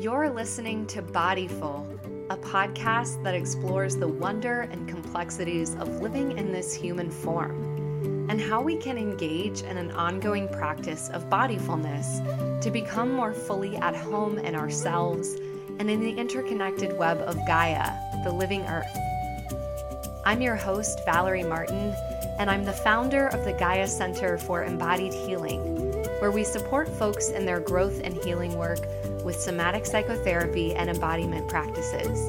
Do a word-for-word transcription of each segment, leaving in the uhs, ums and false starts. You're listening to Bodyful, a podcast that explores the wonder and complexities of living in this human form, and how we can engage in an ongoing practice of bodyfulness to become more fully at home in ourselves and in the interconnected web of Gaia, the living earth. I'm your host, Valerie Martin, and I'm the founder of the Gaia Center for Embodied Healing, where we support folks in their growth and healing work with somatic psychotherapy and embodiment practices.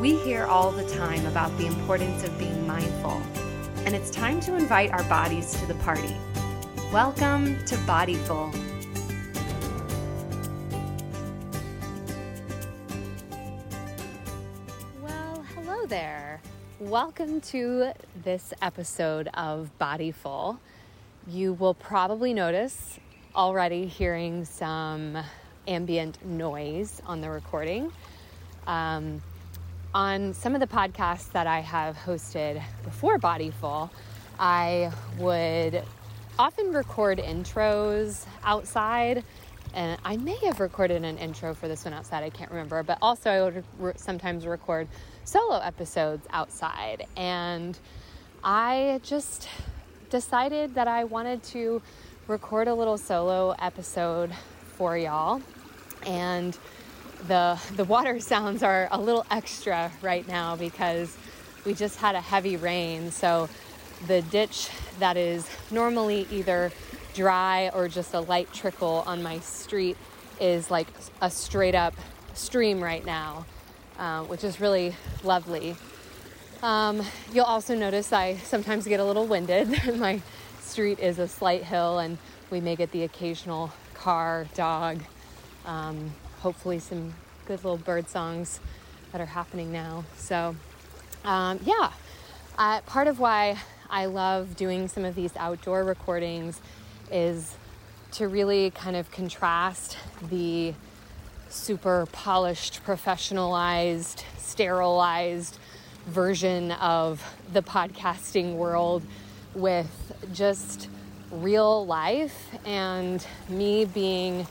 We hear all the time about the importance of being mindful, and it's time to invite our bodies to the party. Welcome to Bodyful. Well, hello there. Welcome to this episode of Bodyful. You will probably notice already hearing some ambient noise on the recording. Um, on some of the podcasts that I have hosted before Bodyful, I would often record intros outside, and I may have recorded an intro for this one outside, I can't remember, but also I would re- sometimes record solo episodes outside, and I just decided that I wanted to record a little solo episode for y'all, and the the water sounds are a little extra right now because we just had a heavy rain. So the ditch that is normally either dry or just a light trickle on my street is like a straight up stream right now, uh, which is really lovely. Um, you'll also notice I sometimes get a little winded. My street is a slight hill, and we may get the occasional car, dog, um, hopefully some good little bird songs that are happening now. So um, yeah, uh, part of why I love doing some of these outdoor recordings is to really kind of contrast the super polished, professionalized, sterilized version of the podcasting world with just real life and me being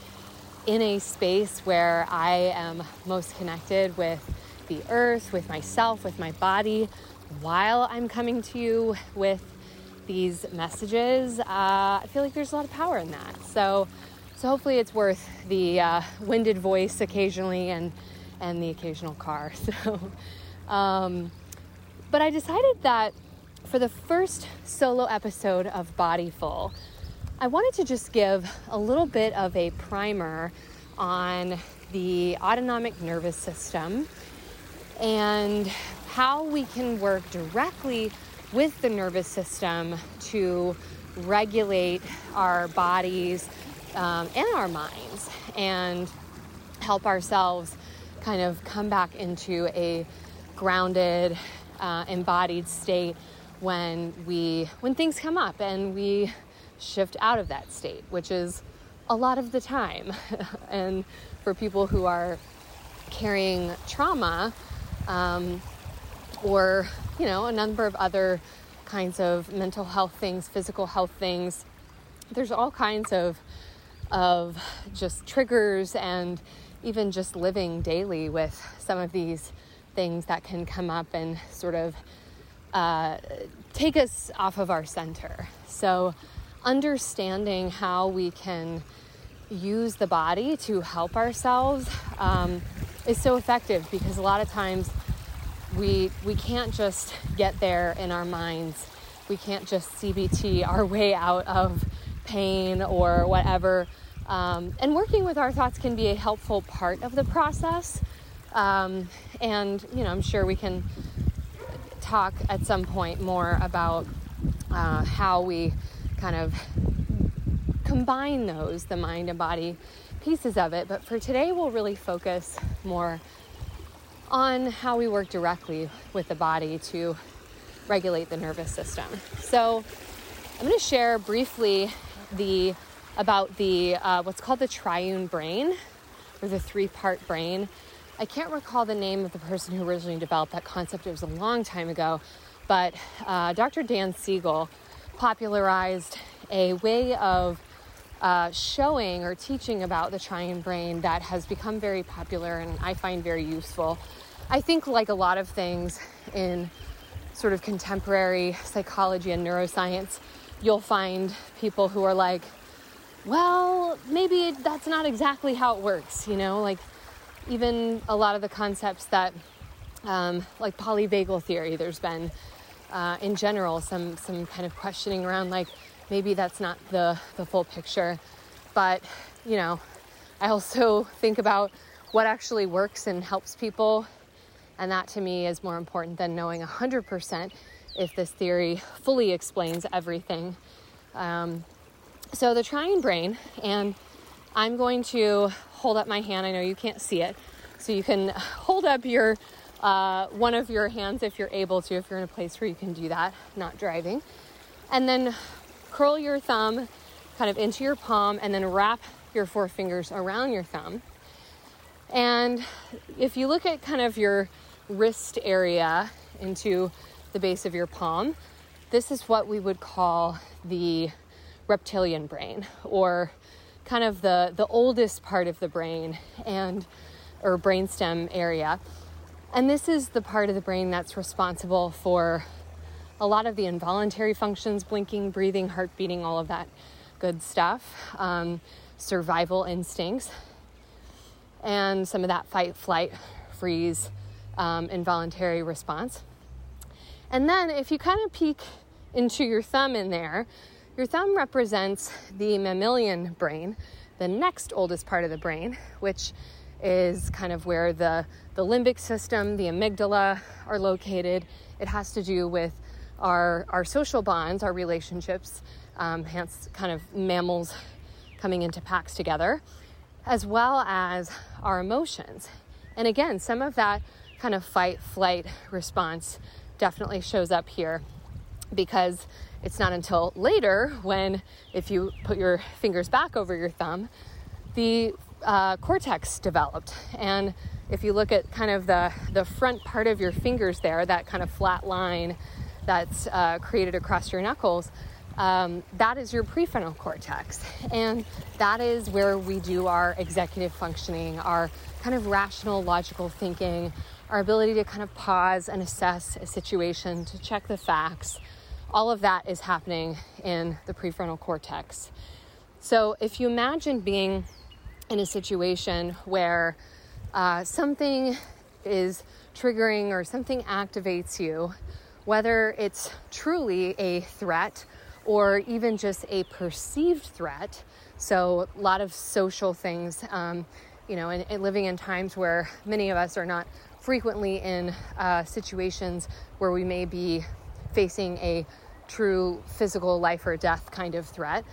in a space where I am most connected with the earth, with myself, with my body, while I'm coming to you with these messages. Uh, I feel like there's a lot of power in that. So, so hopefully it's worth the uh, winded voice occasionally and, and the occasional car. So, um, but I decided that for the first solo episode of Bodyful, I wanted to just give a little bit of a primer on the autonomic nervous system and how we can work directly with the nervous system to regulate our bodies um, and our minds and help ourselves kind of come back into a grounded, uh, embodied state when we, when things come up and we shift out of that state, which is a lot of the time. And for people who are carrying trauma, um, or, you know, a number of other kinds of mental health things, physical health things, there's all kinds of, of just triggers and even just living daily with some of these things that can come up and sort of Uh, take us off of our center. So understanding how we can use the body to help ourselves um, is so effective, because a lot of times we we can't just get there in our minds. We can't just C B T our way out of pain or whatever. Um, and working with our thoughts can be a helpful part of the process. Um, and, you know, I'm sure we can talk at some point more about uh, how we kind of combine those, the mind and body pieces of it. But for today, we'll really focus more on how we work directly with the body to regulate the nervous system. So I'm going to share briefly the about the uh, what's called the triune brain, or the three-part brain. I can't recall the name of the person who originally developed that concept. It was a long time ago, but uh, Doctor Dan Siegel popularized a way of uh, showing or teaching about the triune brain that has become very popular and I find very useful. I think like a lot of things in sort of contemporary psychology and neuroscience, you'll find people who are like, well, maybe that's not exactly how it works, you know, like even a lot of the concepts that um, like polyvagal theory, there's been uh, in general some some kind of questioning around like maybe that's not the, the full picture. But, you know, I also think about what actually works and helps people. And that to me is more important than knowing one hundred percent if this theory fully explains everything. Um, so the triune brain, and I'm going to hold up my hand. I know you can't see it. So you can hold up your uh, one of your hands if you're able to, if you're in a place where you can do that, not driving. And then curl your thumb kind of into your palm and then wrap your four fingers around your thumb. And if you look at kind of your wrist area into the base of your palm, this is what we would call the reptilian brain, or kind of the, the oldest part of the brain and or brainstem area. And this is the part of the brain that's responsible for a lot of the involuntary functions, blinking, breathing, heart beating, all of that good stuff, um, survival instincts, and some of that fight, flight, freeze, um, involuntary response. And then if you kind of peek into your thumb in there, your thumb represents the mammalian brain, the next oldest part of the brain, which is kind of where the, the limbic system, the amygdala are located. It has to do with our, our social bonds, our relationships, um, hence kind of mammals coming into packs together, as well as our emotions. And again, some of that kind of fight, flight response definitely shows up here, because it's not until later when, if you put your fingers back over your thumb, the uh, cortex developed. And if you look at kind of the, the front part of your fingers there, that kind of flat line that's uh, created across your knuckles, Um, that is your prefrontal cortex, and that is where we do our executive functioning, our kind of rational, logical thinking, our ability to kind of pause and assess a situation, to check the facts. All of that is happening in the prefrontal cortex. So if you imagine being in a situation where uh, something is triggering or something activates you, whether it's truly a threat or even just a perceived threat. So a lot of social things, um, you know, and, and living in times where many of us are not frequently in uh, situations where we may be facing a true physical life or death kind of threat.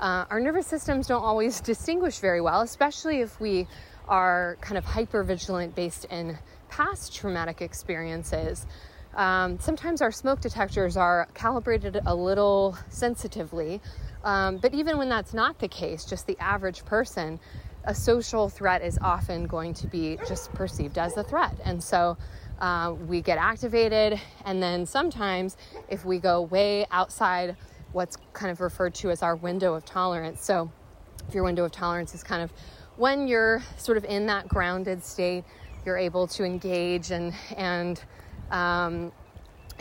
Uh, our nervous systems don't always distinguish very well, especially if we are kind of hypervigilant based in past traumatic experiences. Um, sometimes our smoke detectors are calibrated a little sensitively, um, but even when that's not the case, just the average person, a social threat is often going to be just perceived as a threat. And so uh, we get activated, and then sometimes if we go way outside what's kind of referred to as our window of tolerance, so if your window of tolerance is kind of when you're sort of in that grounded state, you're able to engage and and Um,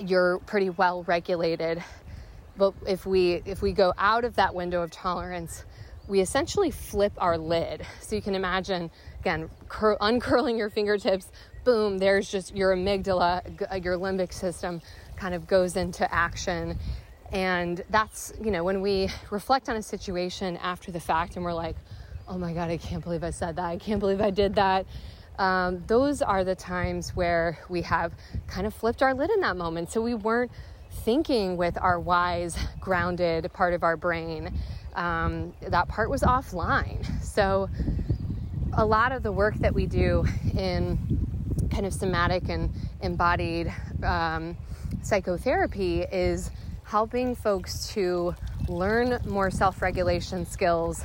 you're pretty well regulated. But if we if we go out of that window of tolerance, we essentially flip our lid. So you can imagine, again, cur- uncurling your fingertips, boom, there's just your amygdala, your limbic system kind of goes into action. And that's, you know, when we reflect on a situation after the fact and we're like, oh my God, I can't believe I said that. I can't believe I did that. Um, those are the times where we have kind of flipped our lid in that moment. So we weren't thinking with our wise, grounded part of our brain. Um, that part was offline. So a lot of the work that we do in kind of somatic and embodied um, psychotherapy is helping folks to learn more self-regulation skills.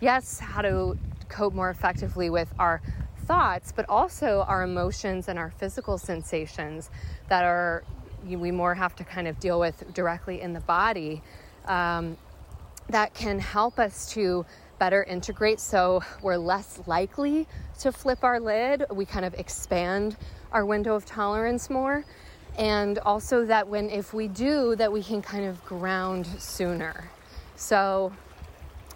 Yes, how to cope more effectively with our thoughts, but also our emotions and our physical sensations that are, we more have to kind of deal with directly in the body. Um, that can help us to better integrate, so we're less likely to flip our lid. We kind of expand our window of tolerance more. And also that when, if we do, that we can kind of ground sooner. So,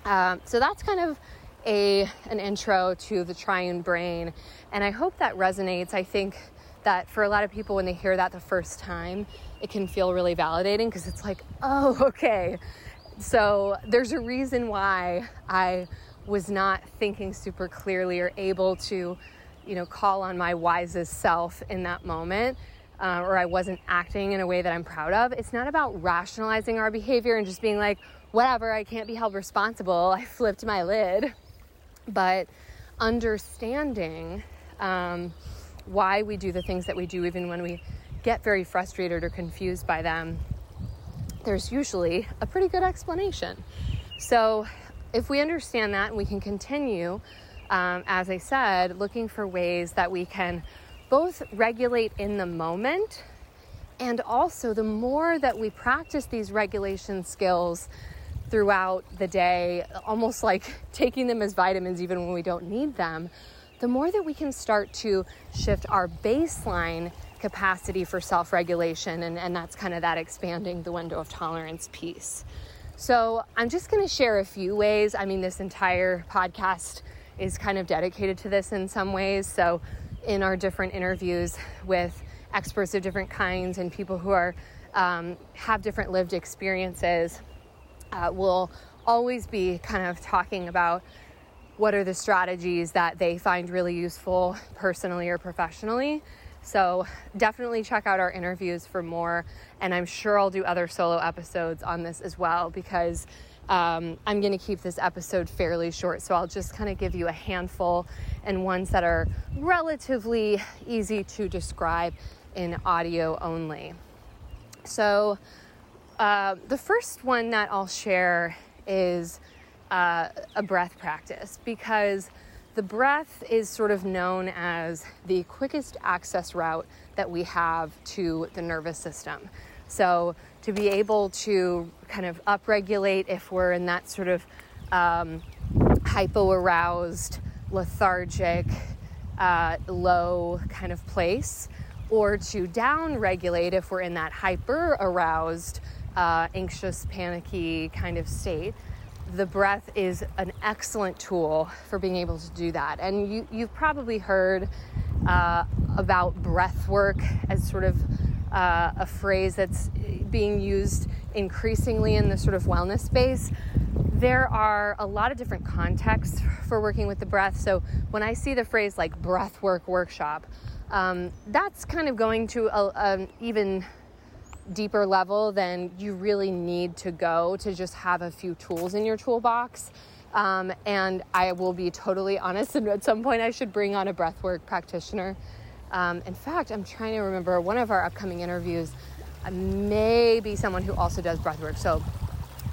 um, so that's kind of a, an intro to the triune brain. And I hope that resonates. I think that for a lot of people, when they hear that the first time, it can feel really validating, because it's like, oh, okay. So there's a reason why I was not thinking super clearly or able to, you know, call on my wisest self in that moment. Uh, or I wasn't acting in a way that I'm proud of. It's not about rationalizing our behavior and just being like, whatever, I can't be held responsible, I flipped my lid. But understanding um, why we do the things that we do, even when we get very frustrated or confused by them, there's usually a pretty good explanation. So if we understand that, we can continue, um, as I said, looking for ways that we can both regulate in the moment, and also the more that we practice these regulation skills throughout the day, almost like taking them as vitamins even when we don't need them, the more that we can start to shift our baseline capacity for self-regulation, and, and that's kind of that expanding the window of tolerance piece. So I'm just going to share a few ways. I mean, this entire podcast is kind of dedicated to this in some ways, so in our different interviews with experts of different kinds and people who are um, have different lived experiences, uh, we'll always be kind of talking about what are the strategies that they find really useful personally or professionally. So definitely check out our interviews for more, and I'm sure I'll do other solo episodes on this as well, because Um, I'm going to keep this episode fairly short, so I'll just kind of give you a handful and ones that are relatively easy to describe in audio only. So uh, the first one that I'll share is uh, a breath practice, because the breath is sort of known as the quickest access route that we have to the nervous system. So to be able to kind of upregulate if we're in that sort of um, hypoaroused, lethargic, uh, low kind of place, or to downregulate if we're in that hyperaroused, uh, anxious, panicky kind of state, the breath is an excellent tool for being able to do that. And you, you've probably heard uh, about breath work as sort of Uh, a phrase that's being used increasingly in the sort of wellness space. There are a lot of different contexts for working with the breath. So when I see the phrase like breath work workshop, um, that's kind of going to a, an even deeper level than you really need to go to just have a few tools in your toolbox. Um, and I will be totally honest, and at some point I should bring on a breath work practitioner. Um, in fact, I'm trying to remember one of our upcoming interviews, uh, maybe someone who also does breathwork. So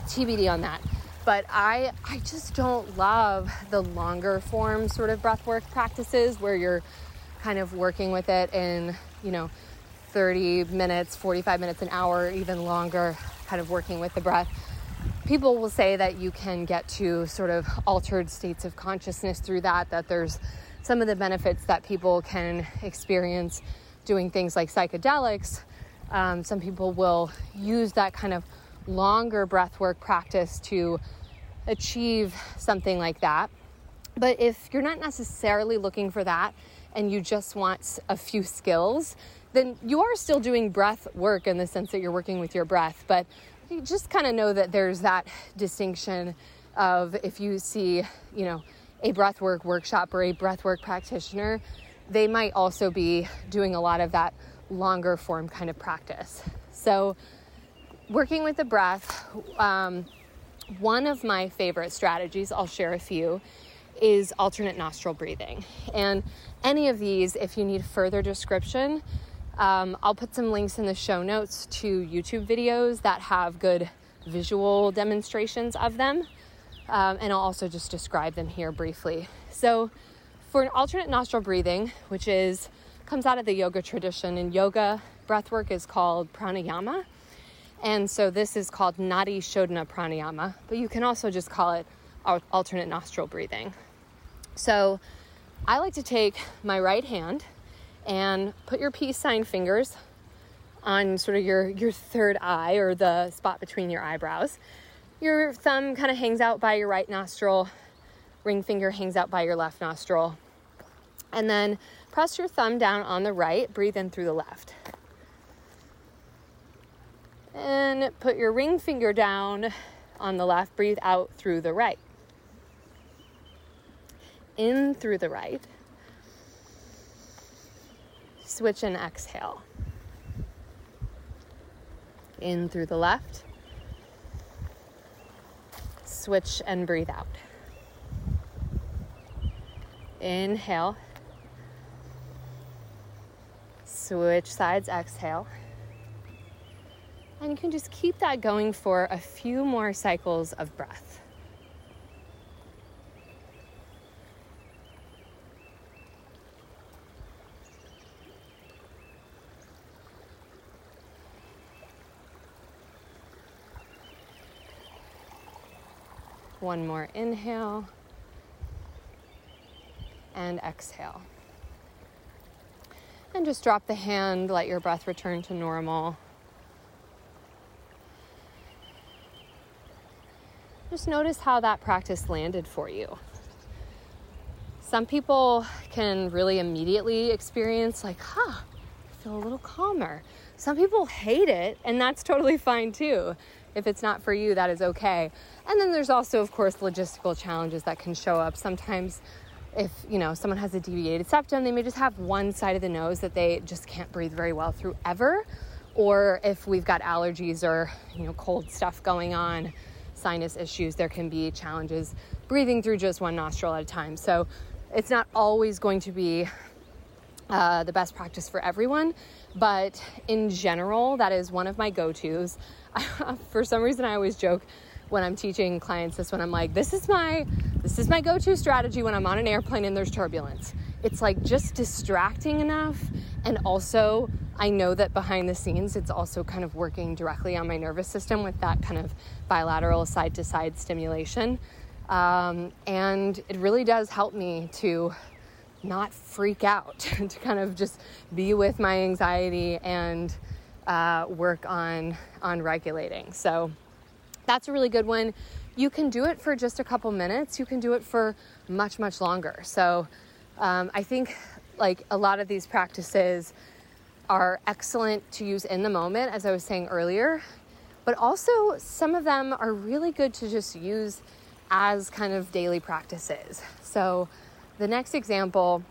T B D on that. But I, I just don't love the longer form sort of breathwork practices where you're kind of working with it in, you know, thirty minutes, forty-five minutes, an hour, even longer, kind of working with the breath. People will say that you can get to sort of altered states of consciousness through that, that there's some of the benefits that people can experience doing things like psychedelics. Um, some people will use that kind of longer breathwork practice to achieve something like that. But if you're not necessarily looking for that and you just want a few skills, then you are still doing breath work in the sense that you're working with your breath. But you just kind of know that there's that distinction of, if you see, you know, a breathwork workshop or a breathwork practitioner, they might also be doing a lot of that longer form kind of practice. So working with the breath, um, one of my favorite strategies, I'll share a few, is alternate nostril breathing. And any of these, if you need further description, um, I'll put some links in the show notes to YouTube videos that have good visual demonstrations of them. Um, and I'll also just describe them here briefly. So for an alternate nostril breathing, which is comes out of the yoga tradition, in yoga, breathwork is called pranayama. And so this is called Nadi Shodhana pranayama, but you can also just call it alternate nostril breathing. So I like to take my right hand and put your peace sign fingers on sort of your, your third eye, or the spot between your eyebrows. Your thumb kind of hangs out by your right nostril. Ring finger hangs out by your left nostril. And then press your thumb down on the right. Breathe in through the left. And put your ring finger down on the left. Breathe out through the right. In through the right. Switch and exhale. In through the left. Switch and breathe out. Inhale. Switch sides, exhale. And you can just keep that going for a few more cycles of breath. One more inhale and exhale. And just drop the hand, let your breath return to normal. Just notice how that practice landed for you. Some people can really immediately experience like, huh, I feel a little calmer. Some people hate it, and that's totally fine too. If it's not for you, that is okay. And then there's also, of course, logistical challenges that can show up. Sometimes if, you know, someone has a deviated septum, they may just have one side of the nose that they just can't breathe very well through ever. Or if we've got allergies or, you know, cold stuff going on, sinus issues, there can be challenges breathing through just one nostril at a time. So it's not always going to be uh, the best practice for everyone. But in general, that is one of my go-tos. For some reason, I always joke when I'm teaching clients this, when I'm like, this is my, this is my go-to strategy when I'm on an airplane and there's turbulence. It's like just distracting enough. And also I know that behind the scenes, it's also kind of working directly on my nervous system with that kind of bilateral side to side stimulation. Um, and it really does help me to not freak out, to kind of just be with my anxiety and uh, work on, on regulating. So that's a really good one. You can do it for just a couple minutes. You can do it for much, much longer. So um, I think like a lot of these practices are excellent to use in the moment, as I was saying earlier, but also some of them are really good to just use as kind of daily practices. So the next example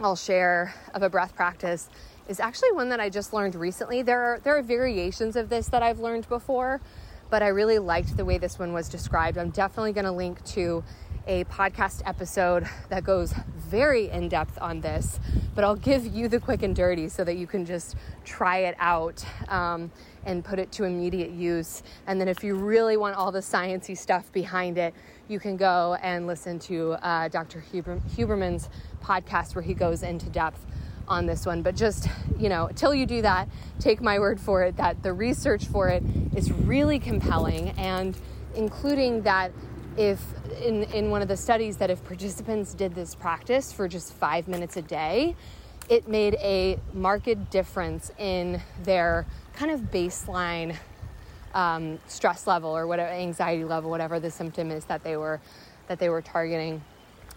I'll share of a breath practice is actually one that I just learned recently. There are, there are variations of this that I've learned before, but I really liked the way this one was described. I'm definitely going to link to a podcast episode that goes very in depth on this, but I'll give you the quick and dirty so that you can just try it out um, and put it to immediate use. And then if you really want all the sciencey stuff behind it, you can go and listen to uh, Doctor Huber- Huberman's podcast where he goes into depth on this one. But just, you know, till you do that, take my word for it that the research for it is really compelling, and including that if in, in one of the studies that if participants did this practice for just five minutes a day, it made a marked difference in their kind of baseline um, stress level or whatever, anxiety level, whatever the symptom is that they were, that they were targeting.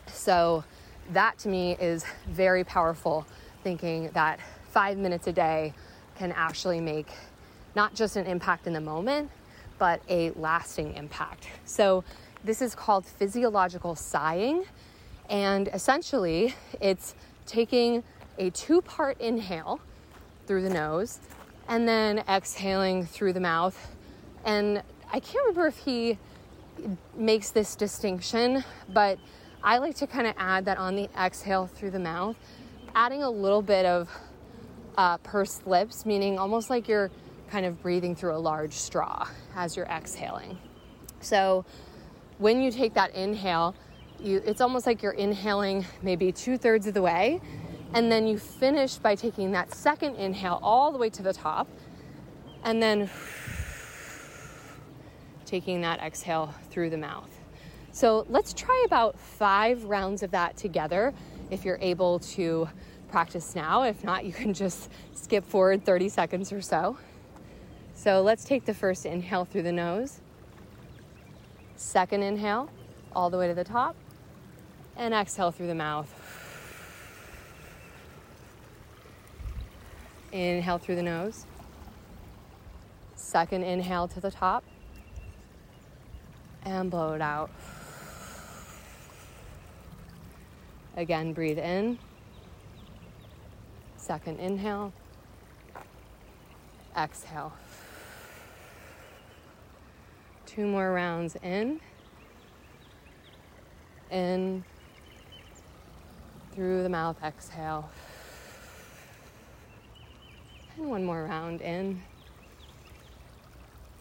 So that to me is very powerful, thinking that five minutes a day can actually make not just an impact in the moment, but a lasting impact. So this is called physiological sighing, and essentially it's taking a two-part inhale through the nose and then exhaling through the mouth. And I can't remember if he makes this distinction, but I like to kind of add that on the exhale through the mouth, adding a little bit of uh, pursed lips, meaning almost like you're kind of breathing through a large straw as you're exhaling. So when you take that inhale, you, it's almost like you're inhaling maybe two thirds of the way. And then you finish by taking that second inhale all the way to the top. And then taking that exhale through the mouth. So let's try about five rounds of that together if you're able to practice now. If not, you can just skip forward thirty seconds or so. So let's take the first inhale through the nose. Second inhale, all the way to the top. And exhale through the mouth. Inhale through the nose. Second inhale to the top. And blow it out. Again, breathe in. Second inhale. Exhale. Two more rounds in. In. Through the mouth, exhale. And one more round in.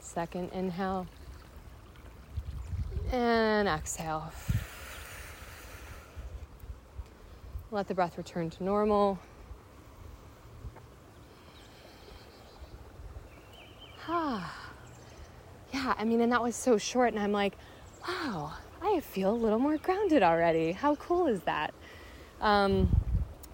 Second inhale. And exhale. Let the breath return to normal. Ah, yeah, I mean, and that was so short, and I'm like, wow, I feel a little more grounded already. How cool is that? Um,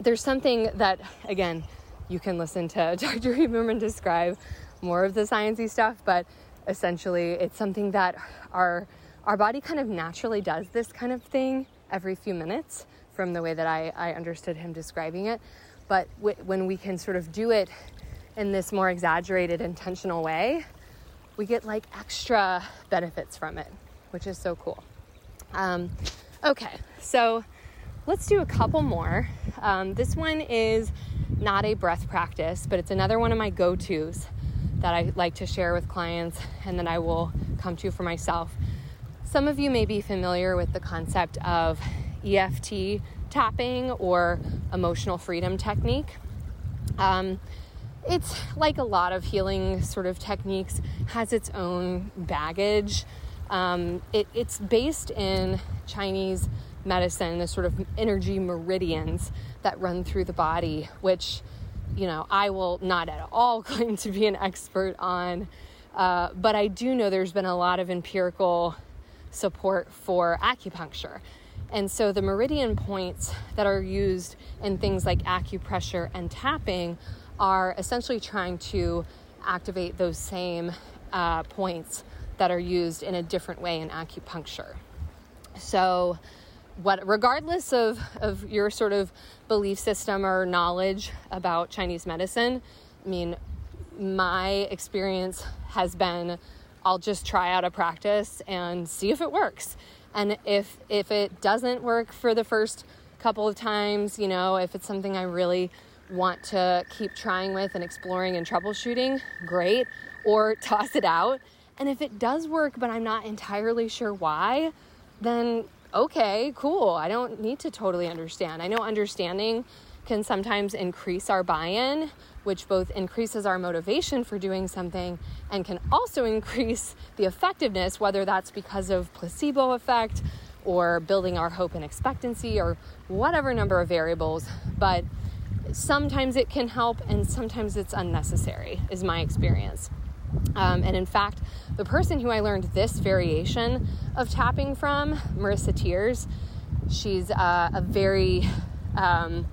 there's something that, again, you can listen to Doctor Huberman describe more of the sciencey stuff, but essentially it's something that our... Our body kind of naturally does this kind of thing every few minutes from the way that I, I understood him describing it. But w- when we can sort of do it in this more exaggerated, intentional way, we get like extra benefits from it, which is so cool. Um, okay, so let's do a couple more. Um, this one is not a breath practice, but it's another one of my go-tos that I like to share with clients and that I will come to for myself. Some of you may be familiar with the concept of E F T tapping or emotional freedom technique. Um, it's like a lot of healing sort of techniques, has its own baggage. Um, it, it's based in Chinese medicine, the sort of energy meridians that run through the body, which, you know, I will not at all claim to be an expert on, uh, but I do know there's been a lot of empirical support for acupuncture. And so the meridian points that are used in things like acupressure and tapping are essentially trying to activate those same uh, points that are used in a different way in acupuncture. So what, regardless of, of your sort of belief system or knowledge about Chinese medicine, I mean, my experience has been I'll just try out a practice and see if it works. And if if it doesn't work for the first couple of times, you know, if it's something I really want to keep trying with and exploring and troubleshooting, great, or toss it out. And if it does work, but I'm not entirely sure why, then okay, cool. I don't need to totally understand. I know understanding can sometimes increase our buy-in, which both increases our motivation for doing something and can also increase the effectiveness, whether that's because of placebo effect or building our hope and expectancy or whatever number of variables. But sometimes it can help and sometimes it's unnecessary, is my experience. Um, and in fact, the person who I learned this variation of tapping from, Marissa Peers, she's uh, a very... Um,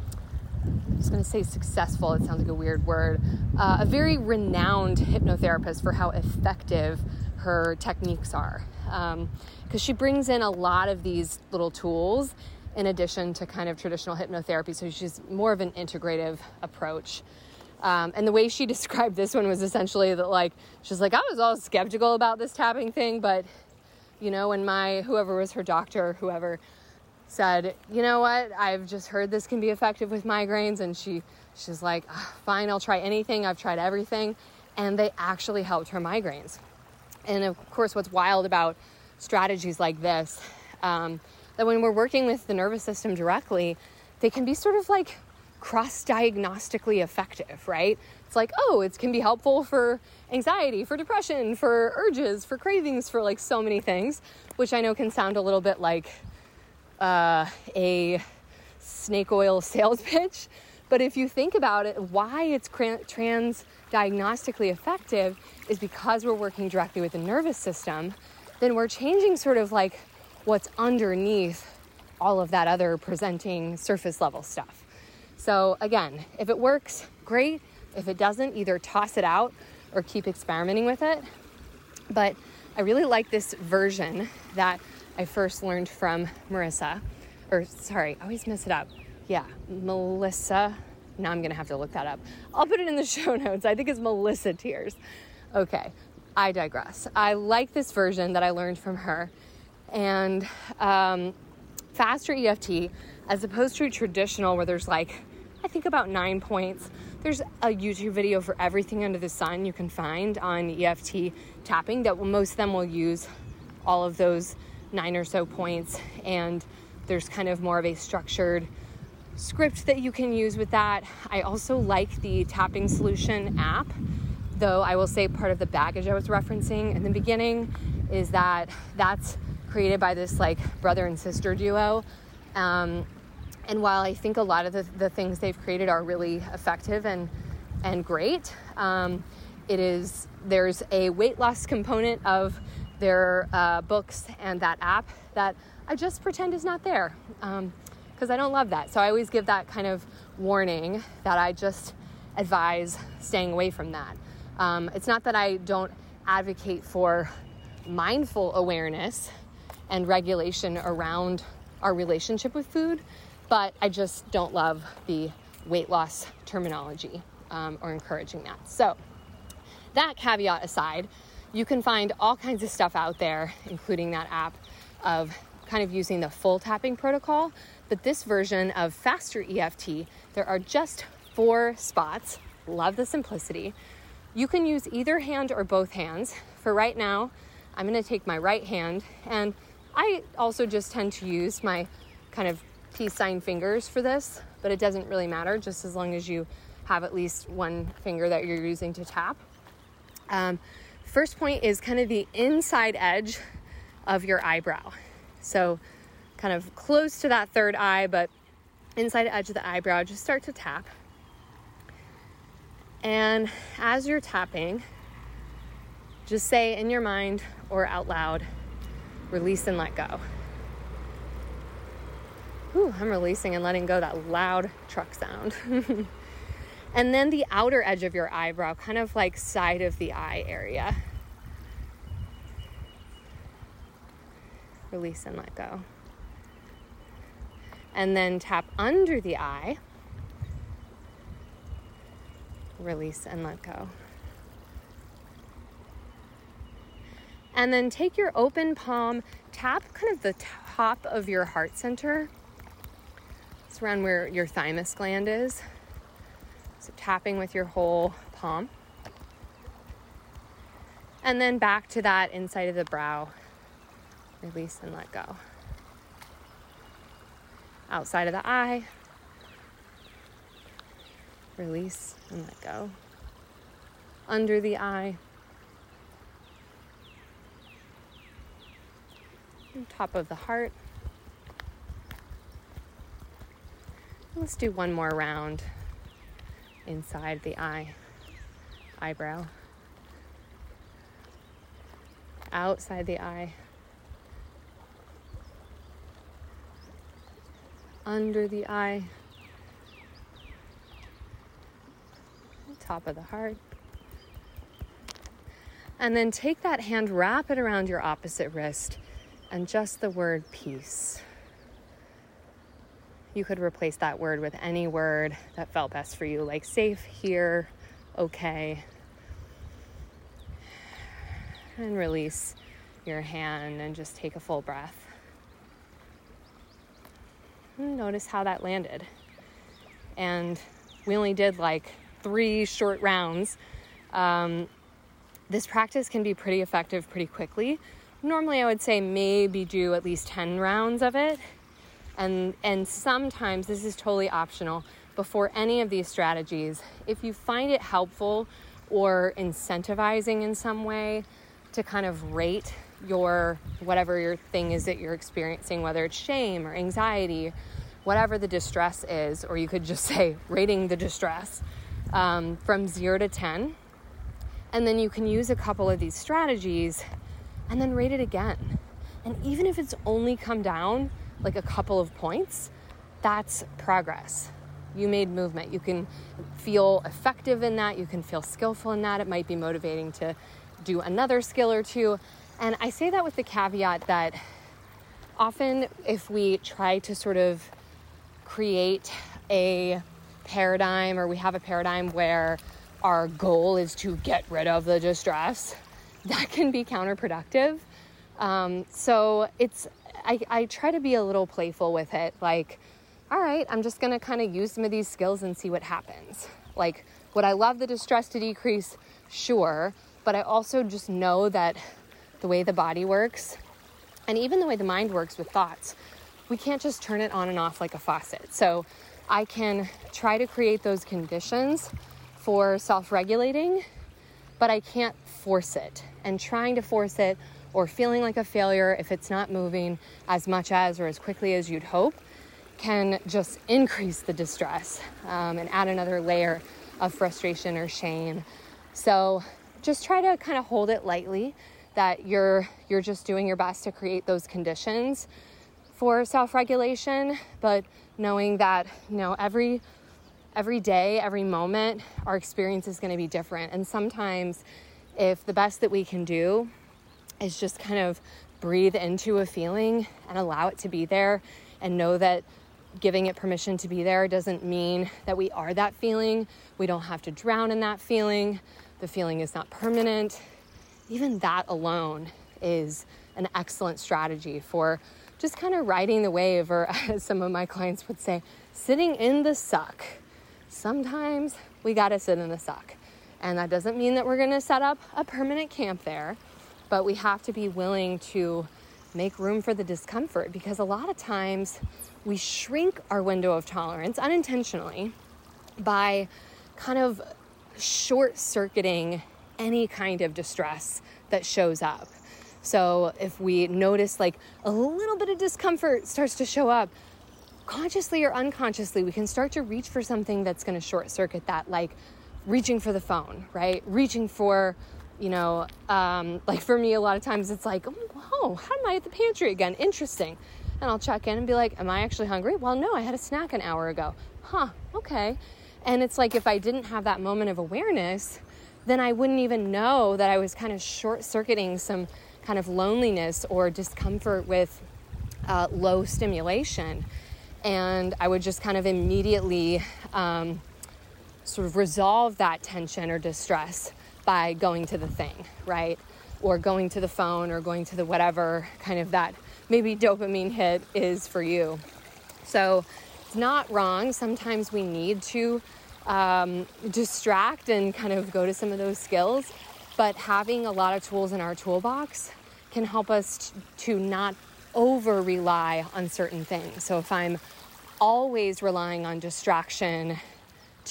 I was going to say successful, it sounds like a weird word, uh, a very renowned hypnotherapist for how effective her techniques are. Um, because she brings in a lot of these little tools in addition to kind of traditional hypnotherapy. So she's more of an integrative approach. Um, and the way she described this one was essentially that, like, she's like, I was all skeptical about this tapping thing, but, you know, when my, whoever was her doctor or whoever, said, you know what, I've just heard this can be effective with migraines. And she, she's like, fine, I'll try anything. I've tried everything. And they actually helped her migraines. And of course, what's wild about strategies like this, um, that when we're working with the nervous system directly, they can be sort of like cross-diagnostically effective, right? It's like, oh, it can be helpful for anxiety, for depression, for urges, for cravings, for like so many things, which I know can sound a little bit like Uh, a snake oil sales pitch. But if you think about it, why it's trans diagnostically effective is because we're working directly with the nervous system, then we're changing sort of like what's underneath all of that other presenting surface level stuff. So again, if it works, great. If it doesn't, either toss it out or keep experimenting with it. But I really like this version that I first learned from Marissa, or sorry, I always mess it up. Yeah, Melissa. Now I'm going to have to look that up. I'll put it in the show notes. I think it's Melissa Peers. Okay, I digress. I like this version that I learned from her. And um, Faster E F T, as opposed to traditional where there's like, I think about nine points, there's a YouTube video for everything under the sun you can find on E F T tapping that will, most of them will use all of those nine or so points. And there's kind of more of a structured script that you can use with that. I also like the Tapping Solution app, though I will say part of the baggage I was referencing in the beginning is that that's created by this like brother and sister duo. Um, and while I think a lot of the, the things they've created are really effective and, and great, um, it is, there's a weight loss component of their uh, books and that app that I just pretend is not there. Um, because I don't love that. So I always give that kind of warning that I just advise staying away from that. Um, it's not that I don't advocate for mindful awareness and regulation around our relationship with food, but I just don't love the weight loss terminology um, or encouraging that. So that caveat aside, you can find all kinds of stuff out there, including that app, of kind of using the full tapping protocol. But this version of Faster E F T, there are just four spots. Love the simplicity. You can use either hand or both hands. For right now, I'm going to take my right hand, and I also just tend to use my kind of peace sign fingers for this, but it doesn't really matter just as long as you have at least one finger that you're using to tap. Um, first point is kind of the inside edge of your eyebrow. So kind of close to that third eye, but inside the edge of the eyebrow, just start to tap. And as you're tapping, just say in your mind or out loud, release and let go. Ooh, I'm releasing and letting go that loud truck sound. And then the outer edge of your eyebrow, kind of like side of the eye area. Release and let go. And then tap under the eye. Release and let go. And then take your open palm, tap kind of the top of your heart center. It's around where your thymus gland is. So tapping with your whole palm. And then back to that inside of the brow. Release and let go. Outside of the eye. Release and let go. Under the eye. And top of the heart. Let's do one more round. Inside the eye. Eyebrow. Outside the eye. Under the eye, top of the heart. And then take that hand, wrap it around your opposite wrist, and just the word peace. You could replace that word with any word that felt best for you, like safe, here, okay. And release your hand and just take a full breath. Notice how that landed. And we only did like three short rounds. Um, this practice can be pretty effective pretty quickly. Normally I would say maybe do at least ten rounds of it. And, and sometimes, this is totally optional, before any of these strategies, if you find it helpful or incentivizing in some way to kind of rate your whatever your thing is that you're experiencing, whether it's shame or anxiety, whatever the distress is, or you could just say rating the distress um, from zero to ten, And then you can use a couple of these strategies and then rate it again. And even if it's only come down like a couple of points, that's progress. You made movement. You can feel effective in that. You can feel skillful in that. It might be motivating to do another skill or two. And I say that with the caveat that often if we try to sort of create a paradigm, or we have a paradigm where our goal is to get rid of the distress, that can be counterproductive. Um, so it's, I, I try to be a little playful with it. Like, all right, I'm just going to kind of use some of these skills and see what happens. Like, would I love the distress to decrease? Sure. But I also just know that the way the body works, and even the way the mind works with thoughts, we can't just turn it on and off like a faucet. So I can try to create those conditions for self-regulating, but I can't force it. And trying to force it, or feeling like a failure if it's not moving as much as or as quickly as you'd hope, can just increase the distress um, and add another layer of frustration or shame. So just try to kind of hold it lightly, that you're you're just doing your best to create those conditions for self-regulation, but knowing that, you know, every every day, every moment, our experience is going to be different. And sometimes if the best that we can do is just kind of breathe into a feeling and allow it to be there, and know that giving it permission to be there doesn't mean that we are that feeling. We don't have to drown in that feeling. The feeling is not permanent. Even that alone is an excellent strategy for just kind of riding the wave, or as some of my clients would say, sitting in the suck. Sometimes we got to sit in the suck. And that doesn't mean that we're going to set up a permanent camp there, but we have to be willing to make room for the discomfort, because a lot of times we shrink our window of tolerance unintentionally by kind of short-circuiting any kind of distress that shows up. So if we notice like a little bit of discomfort starts to show up, consciously or unconsciously, we can start to reach for something that's going to short circuit that, like reaching for the phone, right? Reaching for, you know, um, like for me, a lot of times it's like, oh, how am I at the pantry again? Interesting. And I'll check in and be like, am I actually hungry? Well, no, I had a snack an hour ago. Huh, okay. And it's like, if I didn't have that moment of awareness, then I wouldn't even know that I was kind of short-circuiting some kind of loneliness or discomfort with uh, low stimulation. And I would just kind of immediately um, sort of resolve that tension or distress by going to the thing, right? Or going to the phone, or going to the whatever kind of that maybe dopamine hit is for you. So it's not wrong. Sometimes we need to Um, distract and kind of go to some of those skills, but having a lot of tools in our toolbox can help us t- to not over rely on certain things. So if I'm always relying on distraction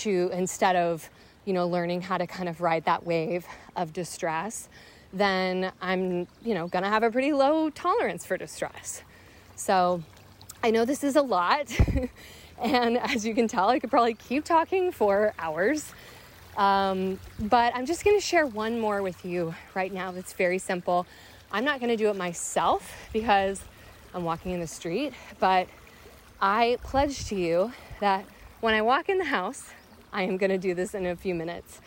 to, instead of, you know, learning how to kind of ride that wave of distress, then I'm, you know, gonna have a pretty low tolerance for distress. So I know this is a lot. And as you can tell, I could probably keep talking for hours. Um, but I'm just going to share one more with you right now that's very simple. I'm not going to do it myself because I'm walking in the street, but I pledge to you that when I walk in the house, I am going to do this in a few minutes.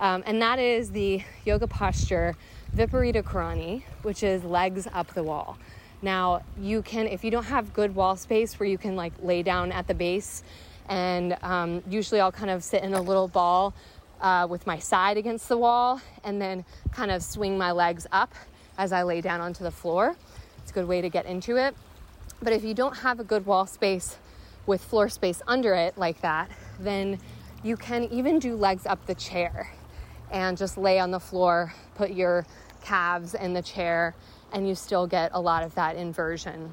Um, and that is the yoga posture Viparita Karani, which is legs up the wall. Now, you can, if you don't have good wall space where you can like lay down at the base, and um, usually I'll kind of sit in a little ball uh, with my side against the wall, and then kind of swing my legs up as I lay down onto the floor. It's a good way to get into it. But if you don't have a good wall space with floor space under it like that, then you can even do legs up the chair and just lay on the floor, put your calves in the chair, and you still get a lot of that inversion.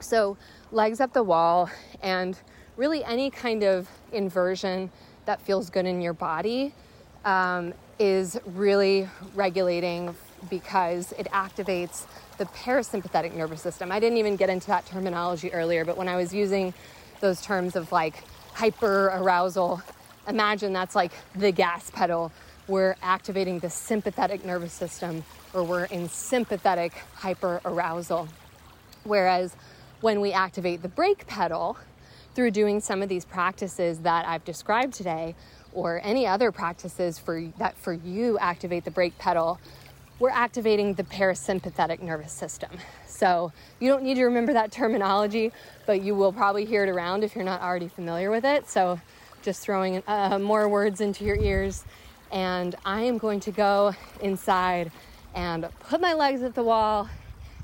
So legs up the wall, and really any kind of inversion that feels good in your body um, is really regulating, because it activates the parasympathetic nervous system. I didn't even get into that terminology earlier, but when I was using those terms of like hyper arousal, imagine that's like the gas pedal we're activating the sympathetic nervous system, or we're in sympathetic hyperarousal. Whereas when we activate the brake pedal through doing some of these practices that I've described today, or any other practices for that for you activate the brake pedal, we're activating the parasympathetic nervous system. So you don't need to remember that terminology, but you will probably hear it around if you're not already familiar with it. So just throwing uh, more words into your ears. And I am going to go inside and put my legs at the wall,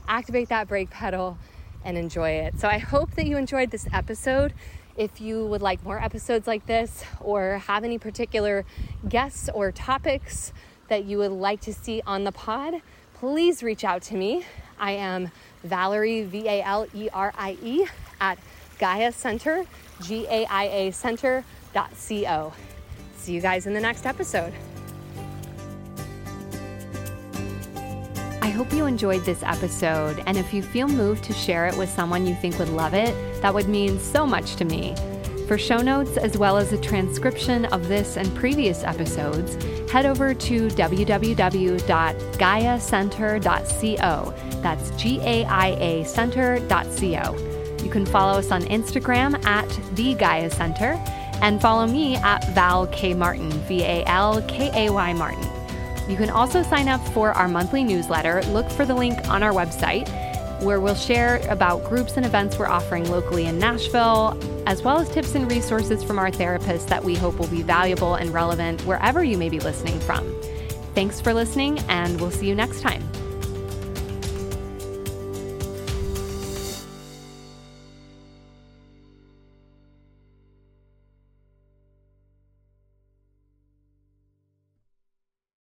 activate that brake pedal, and enjoy it. So I hope that you enjoyed this episode. If you would like more episodes like this, or have any particular guests or topics that you would like to see on the pod, please reach out to me. I am Valerie, V A L E R I E, at Gaia Center, G A I A Center dot co. See you guys in the next episode. I hope you enjoyed this episode, and if you feel moved to share it with someone you think would love it, that would mean so much to me. For show notes, as well as a transcription of this and previous episodes, head over to w w w dot gaia center dot co. That's G A I A Center dot co. You can follow us on Instagram at The Gaia Center, and follow me at Val K. Martin, V A L K A Y Martin. You can also sign up for our monthly newsletter. Look for the link on our website, where we'll share about groups and events we're offering locally in Nashville, as well as tips and resources from our therapists that we hope will be valuable and relevant wherever you may be listening from. Thanks for listening, and we'll see you next time.